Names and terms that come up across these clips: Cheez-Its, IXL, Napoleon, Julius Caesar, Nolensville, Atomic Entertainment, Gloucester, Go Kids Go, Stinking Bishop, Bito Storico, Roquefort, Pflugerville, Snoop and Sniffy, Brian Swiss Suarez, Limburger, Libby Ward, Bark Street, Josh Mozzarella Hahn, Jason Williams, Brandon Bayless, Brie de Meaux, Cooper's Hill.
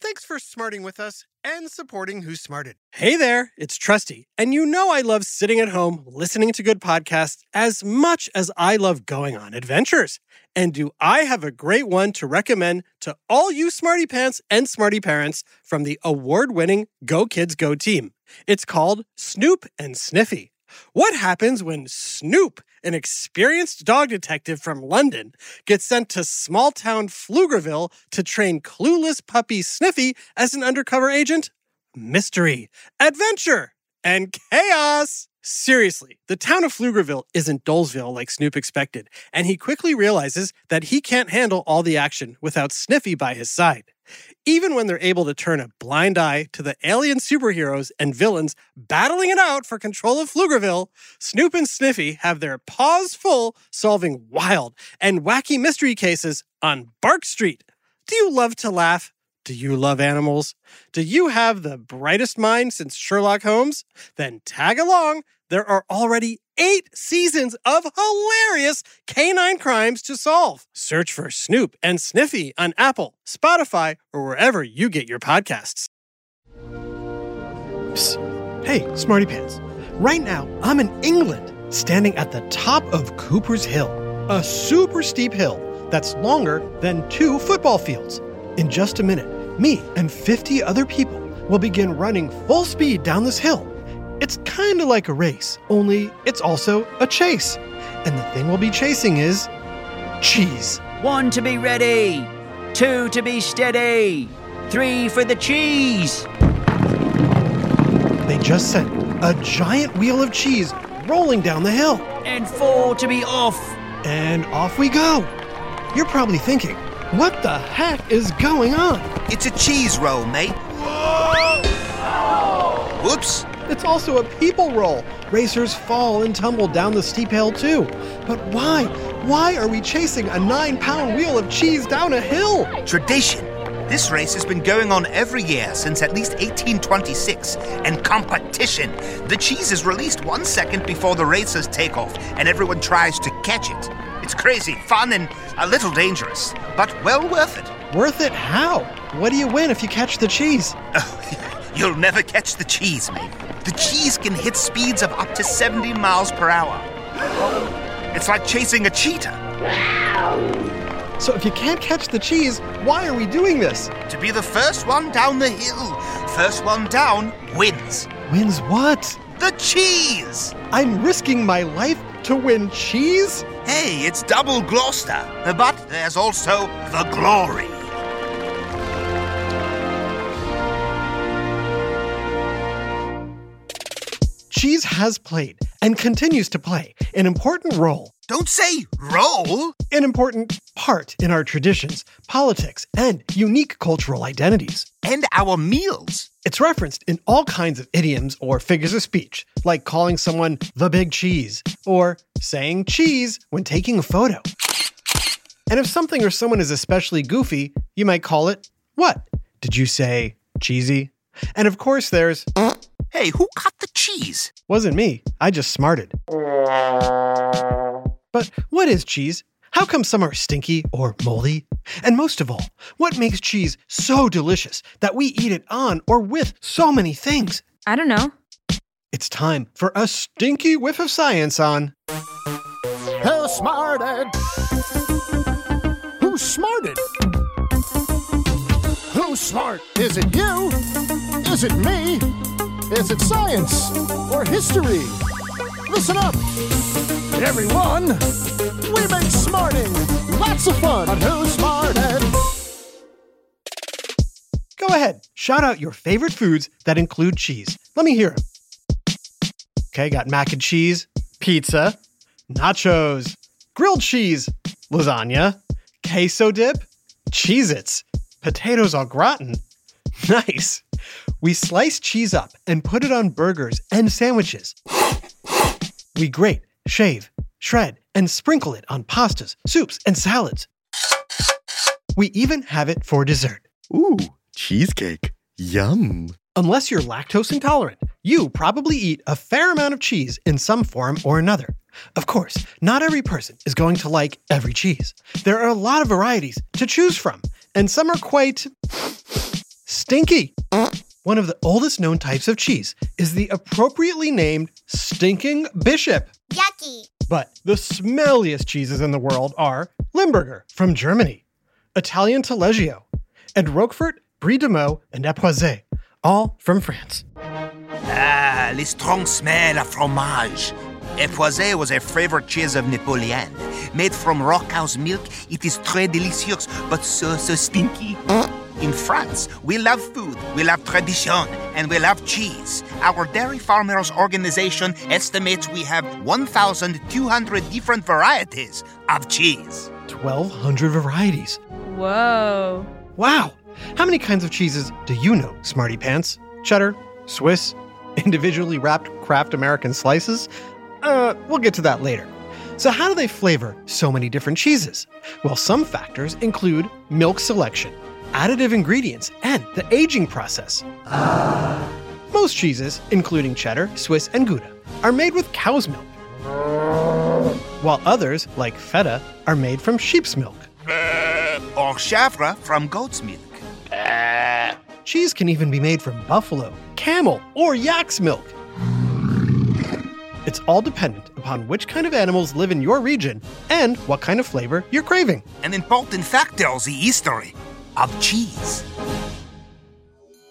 Thanks for smarting with us and supporting Who Smarted. Hey there, it's Trusty, and you know I love sitting at home listening to good podcasts as much as I love going on adventures. And do I have a great one to recommend to all you Smarty Pants and Smarty Parents from the award-winning Go Kids Go team. It's called Snoop and Sniffy. What happens when Snoop, an experienced dog detective from London, gets sent to small-town Pflugerville to train clueless puppy Sniffy as an undercover agent? Mystery, adventure, and chaos! Seriously, the town of Pflugerville isn't Dolesville like Snoop expected, and he quickly realizes that he can't handle all the action without Sniffy by his side. Even when they're able to turn a blind eye to the alien superheroes and villains battling it out for control of Pflugerville, Snoop and Sniffy have their paws full solving wild and wacky mystery cases on Bark Street. Do you love to laugh? Do you love animals? Do you have the brightest mind since Sherlock Holmes? Then tag along. There are already 8 seasons of hilarious canine crimes to solve. Search for Snoop and Sniffy on Apple, Spotify, or wherever you get your podcasts. Psst. Hey, Smarty Pants. Right now, I'm in England, standing at the top of Cooper's Hill, a super steep hill that's longer than 2 football fields. In just a minute, me and 50 other people will begin running full speed down this hill. It's kind of like a race, only it's also a chase. And the thing we'll be chasing is cheese. 1 to be ready, 2 to be steady, 3 for the cheese. They just sent a giant wheel of cheese rolling down the hill. And 4 to be off. And off we go. You're probably thinking, what the heck is going on? It's a cheese roll, mate. Whoa! Whoops. It's also a people roll. Racers fall and tumble down the steep hill too. But why? Why are we chasing a 9-pound wheel of cheese down a hill? Tradition. This race has been going on every year since at least 1826. And competition. The cheese is released 1 second before the racers take off, and everyone tries to catch it. It's crazy, fun, and a little dangerous, but well worth it. Worth it how? What do you win if you catch the cheese? Oh, you'll never catch the cheese, mate. The cheese can hit speeds of up to 70 miles per hour. It's like chasing a cheetah. So if you can't catch the cheese, why are we doing this? To be the first one down the hill. First one down wins. Wins what? The cheese! I'm risking my life to win cheese? Hey, it's double Gloucester, but there's also the glory. Cheese has played, and continues to play, an important role. Don't say role! An important part in our traditions, politics, and unique cultural identities. And our meals. It's referenced in all kinds of idioms or figures of speech, like calling someone the big cheese, or saying cheese when taking a photo. And if something or someone is especially goofy, you might call it, what? Did you say cheesy? And of course there's, hey, who cut the cheese? Wasn't me. I just smarted. But what is cheese? How come some are stinky or moldy? And most of all, what makes cheese so delicious that we eat it on or with so many things? I don't know. It's time for a stinky whiff of science on Who Smarted? Who Smarted? Who's smart? Is it you? Is it me? Is it science or history? Listen up, everyone. We've been smarting. Lots of fun on Who Smarted. Go ahead. Shout out your favorite foods that include cheese. Let me hear them. Okay, got mac and cheese, pizza, nachos, grilled cheese, lasagna, queso dip, Cheez-Its, potatoes au gratin. Nice. We slice cheese up and put it on burgers and sandwiches. We grate, shave, shred, and sprinkle it on pastas, soups, and salads. We even have it for dessert. Ooh, cheesecake. Yum. Unless you're lactose intolerant, you probably eat a fair amount of cheese in some form or another. Of course, not every person is going to like every cheese. There are a lot of varieties to choose from, and some are quite stinky. One of the oldest known types of cheese is the appropriately named Stinking Bishop. Yucky. But the smelliest cheeses in the world are Limburger from Germany, Italian Taleggio, and Roquefort, Brie de Meaux, and Époisses, all from France. Ah, les strong smell of fromage. Époisses was a favorite cheese of Napoleon. Made from rockhouse milk, it is très delicious, but so stinky. In France, we love food, we love tradition, and we love cheese. Our Dairy Farmers Organization estimates we have 1,200 different varieties of cheese. 1,200 varieties. Whoa. Wow. How many kinds of cheeses do you know, Smarty Pants? Cheddar, Swiss, individually wrapped Kraft American slices? We'll get to that later. So how do they flavor so many different cheeses? Well, some factors include milk selection, additive ingredients, and the aging process. Most cheeses, including cheddar, Swiss, and Gouda, are made with cow's milk, while others, like feta, are made from sheep's milk. Or chèvre from goat's milk. Cheese can even be made from buffalo, camel, or yak's milk. It's all dependent upon which kind of animals live in your region and what kind of flavor you're craving. An important factor is the history of cheese.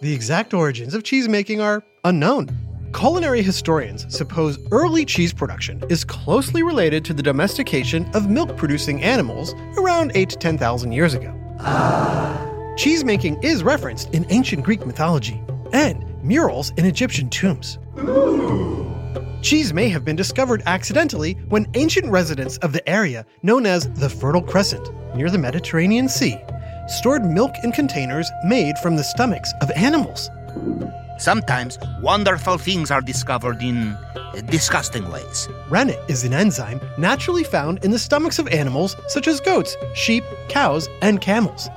The exact origins of cheese making are unknown. Culinary historians suppose early cheese production is closely related to the domestication of milk-producing animals around 8,000 to 10,000 years ago. Cheese making is referenced in ancient Greek mythology and murals in Egyptian tombs. Ooh. Cheese may have been discovered accidentally when ancient residents of the area known as the Fertile Crescent, near the Mediterranean Sea, stored milk in containers made from the stomachs of animals. Sometimes wonderful things are discovered in disgusting ways. Rennet is an enzyme naturally found in the stomachs of animals such as goats, sheep, cows, and camels.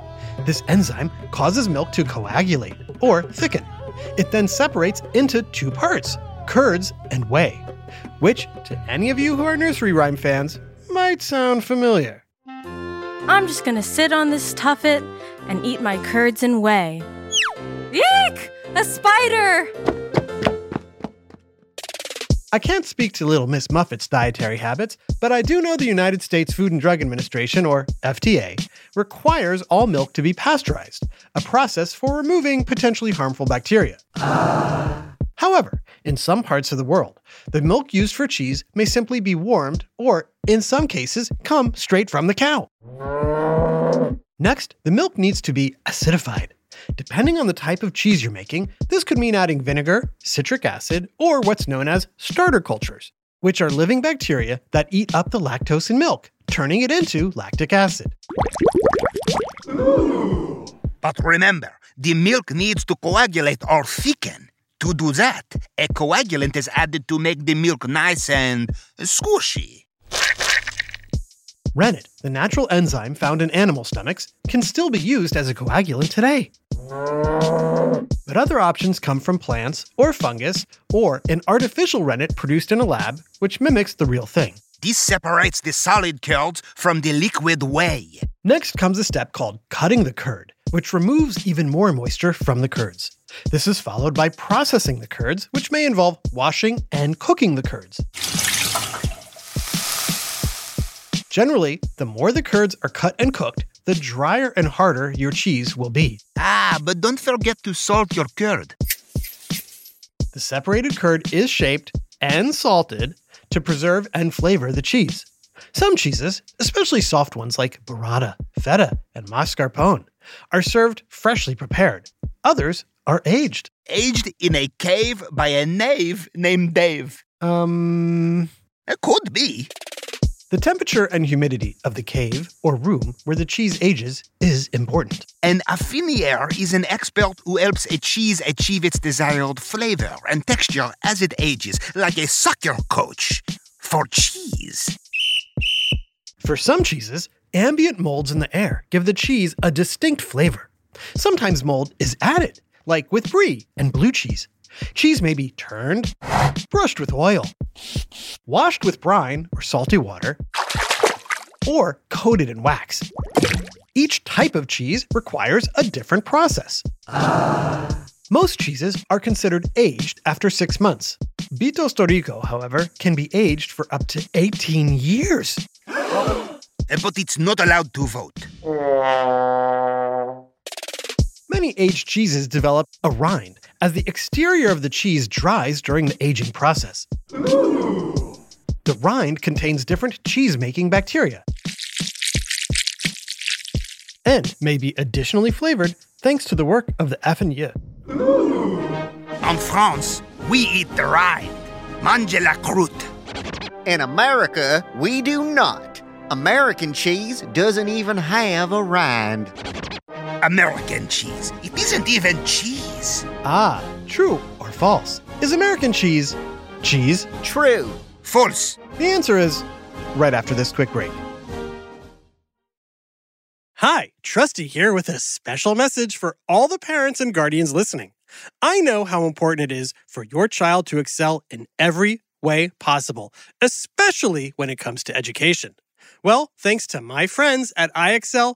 This enzyme causes milk to coagulate or thicken. It then separates into two parts, curds and whey, which, to any of you who are nursery rhyme fans, might sound familiar. I'm just gonna sit on this tuffet and eat my curds and whey. Eek! A spider! I can't speak to Little Miss Muffet's dietary habits, but I do know the United States Food and Drug Administration, or FDA, requires all milk to be pasteurized, a process for removing potentially harmful bacteria. However, in some parts of the world, the milk used for cheese may simply be warmed or, in some cases, come straight from the cow. Next, the milk needs to be acidified. Depending on the type of cheese you're making, this could mean adding vinegar, citric acid, or what's known as starter cultures, which are living bacteria that eat up the lactose in milk, turning it into lactic acid. Ooh. But remember, the milk needs to coagulate or thicken. To do that, a coagulant is added to make the milk nice and squishy. Rennet, the natural enzyme found in animal stomachs, can still be used as a coagulant today. But other options come from plants or fungus or an artificial rennet produced in a lab, which mimics the real thing. This separates the solid curds from the liquid whey. Next comes a step called cutting the curd, which removes even more moisture from the curds. This is followed by processing the curds, which may involve washing and cooking the curds. Generally, the more the curds are cut and cooked, the drier and harder your cheese will be. But don't forget to salt your curd. The separated curd is shaped and salted to preserve and flavor the cheese. Some cheeses, especially soft ones like burrata, feta, and mascarpone, are served freshly prepared. Others are aged. Aged in a cave by a knave named Dave. It could be. The temperature and humidity of the cave or room where the cheese ages is important. An affinier is an expert who helps a cheese achieve its desired flavor and texture as it ages, like a soccer coach for cheese. For some cheeses, ambient molds in the air give the cheese a distinct flavor. Sometimes mold is added, like with brie and blue cheese. Cheese may be turned, brushed with oil, washed with brine or salty water, or coated in wax. Each type of cheese requires a different process. Most cheeses are considered aged after 6 months. Bito Storico, however, can be aged for up to 18 years. But it's not allowed to vote. Many aged cheeses develop a rind as the exterior of the cheese dries during the aging process. Ooh. The rind contains different cheese-making bacteria and may be additionally flavored thanks to the work of the affinier. In France, we eat the rind. Mange la croûte. In America, we do not. American cheese doesn't even have a rind. American cheese. It isn't even cheese. True or false? Is American cheese cheese? True. False. The answer is right after this quick break. Hi, Trusty here with a special message for all the parents and guardians listening. I know how important it is for your child to excel in every way possible, especially when it comes to education. Well, thanks to my friends at IXL,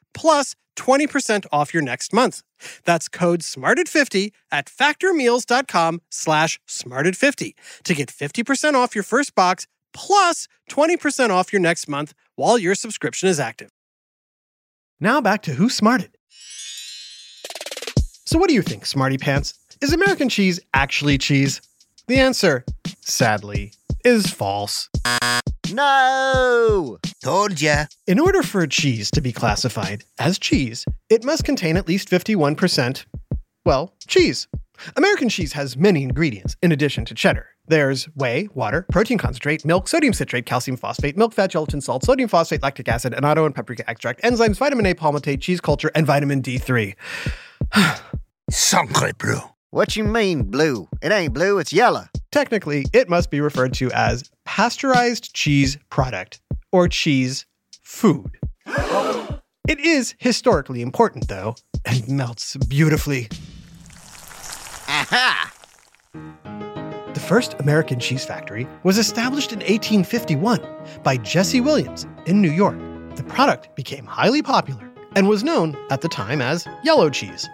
plus 20% off your next month. That's code SMARTED50 at factormeals.com/smarted50 to get 50% off your first box plus 20% off your next month while your subscription is active. Now back to Who Smarted. So what do you think, Smarty Pants? Is American cheese actually cheese? The answer, sadly, is false. No! Told ya. In order for a cheese to be classified as cheese, it must contain at least 51%, well, cheese. American cheese has many ingredients in addition to cheddar. There's whey, water, protein concentrate, milk, sodium citrate, calcium phosphate, milk, fat, gelatin, salt, sodium phosphate, lactic acid, annatto and paprika extract, enzymes, vitamin A, palmitate, cheese culture, and vitamin D3. Sangre bleu. What you mean blue? It ain't blue, it's yellow. Technically, it must be referred to as pasteurized cheese product or cheese food. It is historically important, though, and melts beautifully. Aha! The first American cheese factory was established in 1851 by Jesse Williams in New York. The product became highly popular and was known at the time as yellow cheese.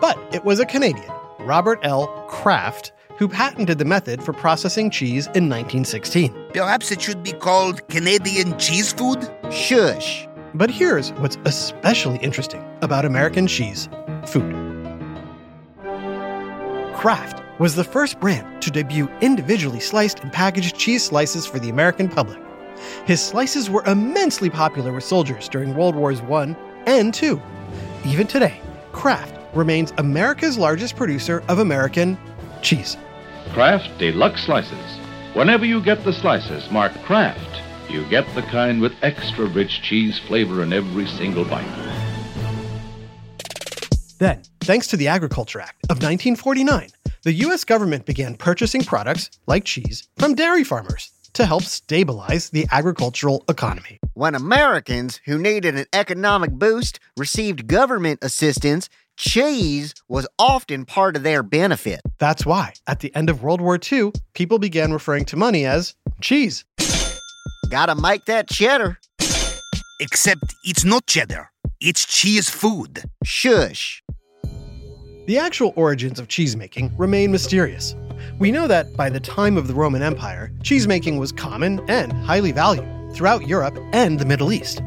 But it was a Canadian, Robert L. Kraft, who patented the method for processing cheese in 1916. Perhaps it should be called Canadian cheese food? Shush. But here's what's especially interesting about American cheese food. Kraft was the first brand to debut individually sliced and packaged cheese slices for the American public. His slices were immensely popular with soldiers during World Wars I and II. Even today, Kraft remains America's largest producer of American cheese. Kraft Deluxe Slices. Whenever you get the slices marked Kraft, you get the kind with extra rich cheese flavor in every single bite. Then, thanks to the Agriculture Act of 1949, the U.S. government began purchasing products, like cheese, from dairy farmers to help stabilize the agricultural economy. When Americans who needed an economic boost received government assistance, cheese was often part of their benefit. That's why, at the end of World War II, people began referring to money as cheese. Gotta make that cheddar. Except it's not cheddar. It's cheese food. Shush. The actual origins of cheesemaking remain mysterious. We know that by the time of the Roman Empire, cheesemaking was common and highly valued throughout Europe and the Middle East.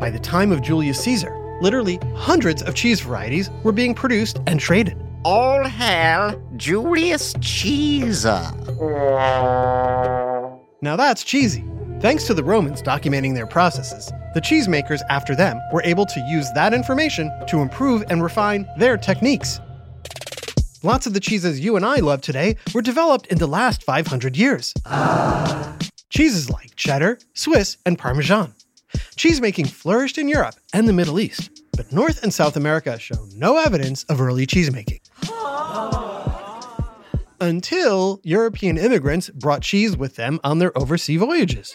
By the time of Julius Caesar, literally hundreds of cheese varieties were being produced and traded. All hail Julius Caesar. Now that's cheesy. Thanks to the Romans documenting their processes, the cheesemakers after them were able to use that information to improve and refine their techniques. Lots of the cheeses you and I love today were developed in the last 500 years. Cheeses like cheddar, Swiss, and Parmesan. Cheesemaking flourished in Europe and the Middle East, but North and South America show no evidence of early cheesemaking. Until European immigrants brought cheese with them on their overseas voyages.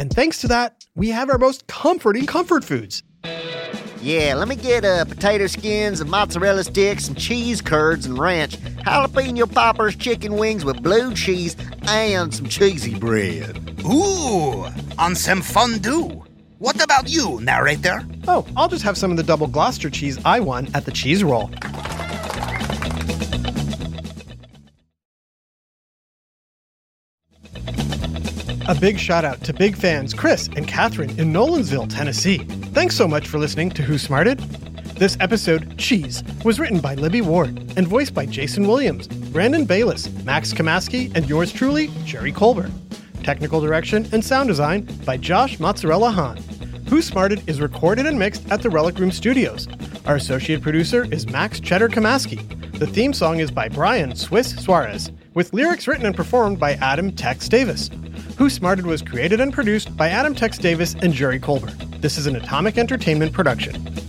And thanks to that, we have our most comforting comfort foods. Yeah, let me get potato skins and mozzarella sticks and cheese curds and ranch, jalapeno poppers, chicken wings with blue cheese, and some cheesy bread. Ooh, on some fondue. What about you, narrator? Oh, I'll just have some of the double Gloucester cheese I won at the cheese roll. A big shout out to big fans Chris and Catherine in Nolensville, Tennessee. Thanks so much for listening to Who Smarted? This episode, Cheese, was written by Libby Ward and voiced by Jason Williams, Brandon Bayless, Max Kamaski, and yours truly, Jerry Colbert. Technical direction and sound design by Josh Mozzarella Hahn. Who Smarted is recorded and mixed at the Relic Room Studios. Our associate producer is Max Cheddar Kamaski. The theme song is by Brian Swiss Suarez, with lyrics written and performed by Adam Tex Davis. Who Smarted was created and produced by Adam Tex Davis and Jerry Colbert. This is an Atomic Entertainment production.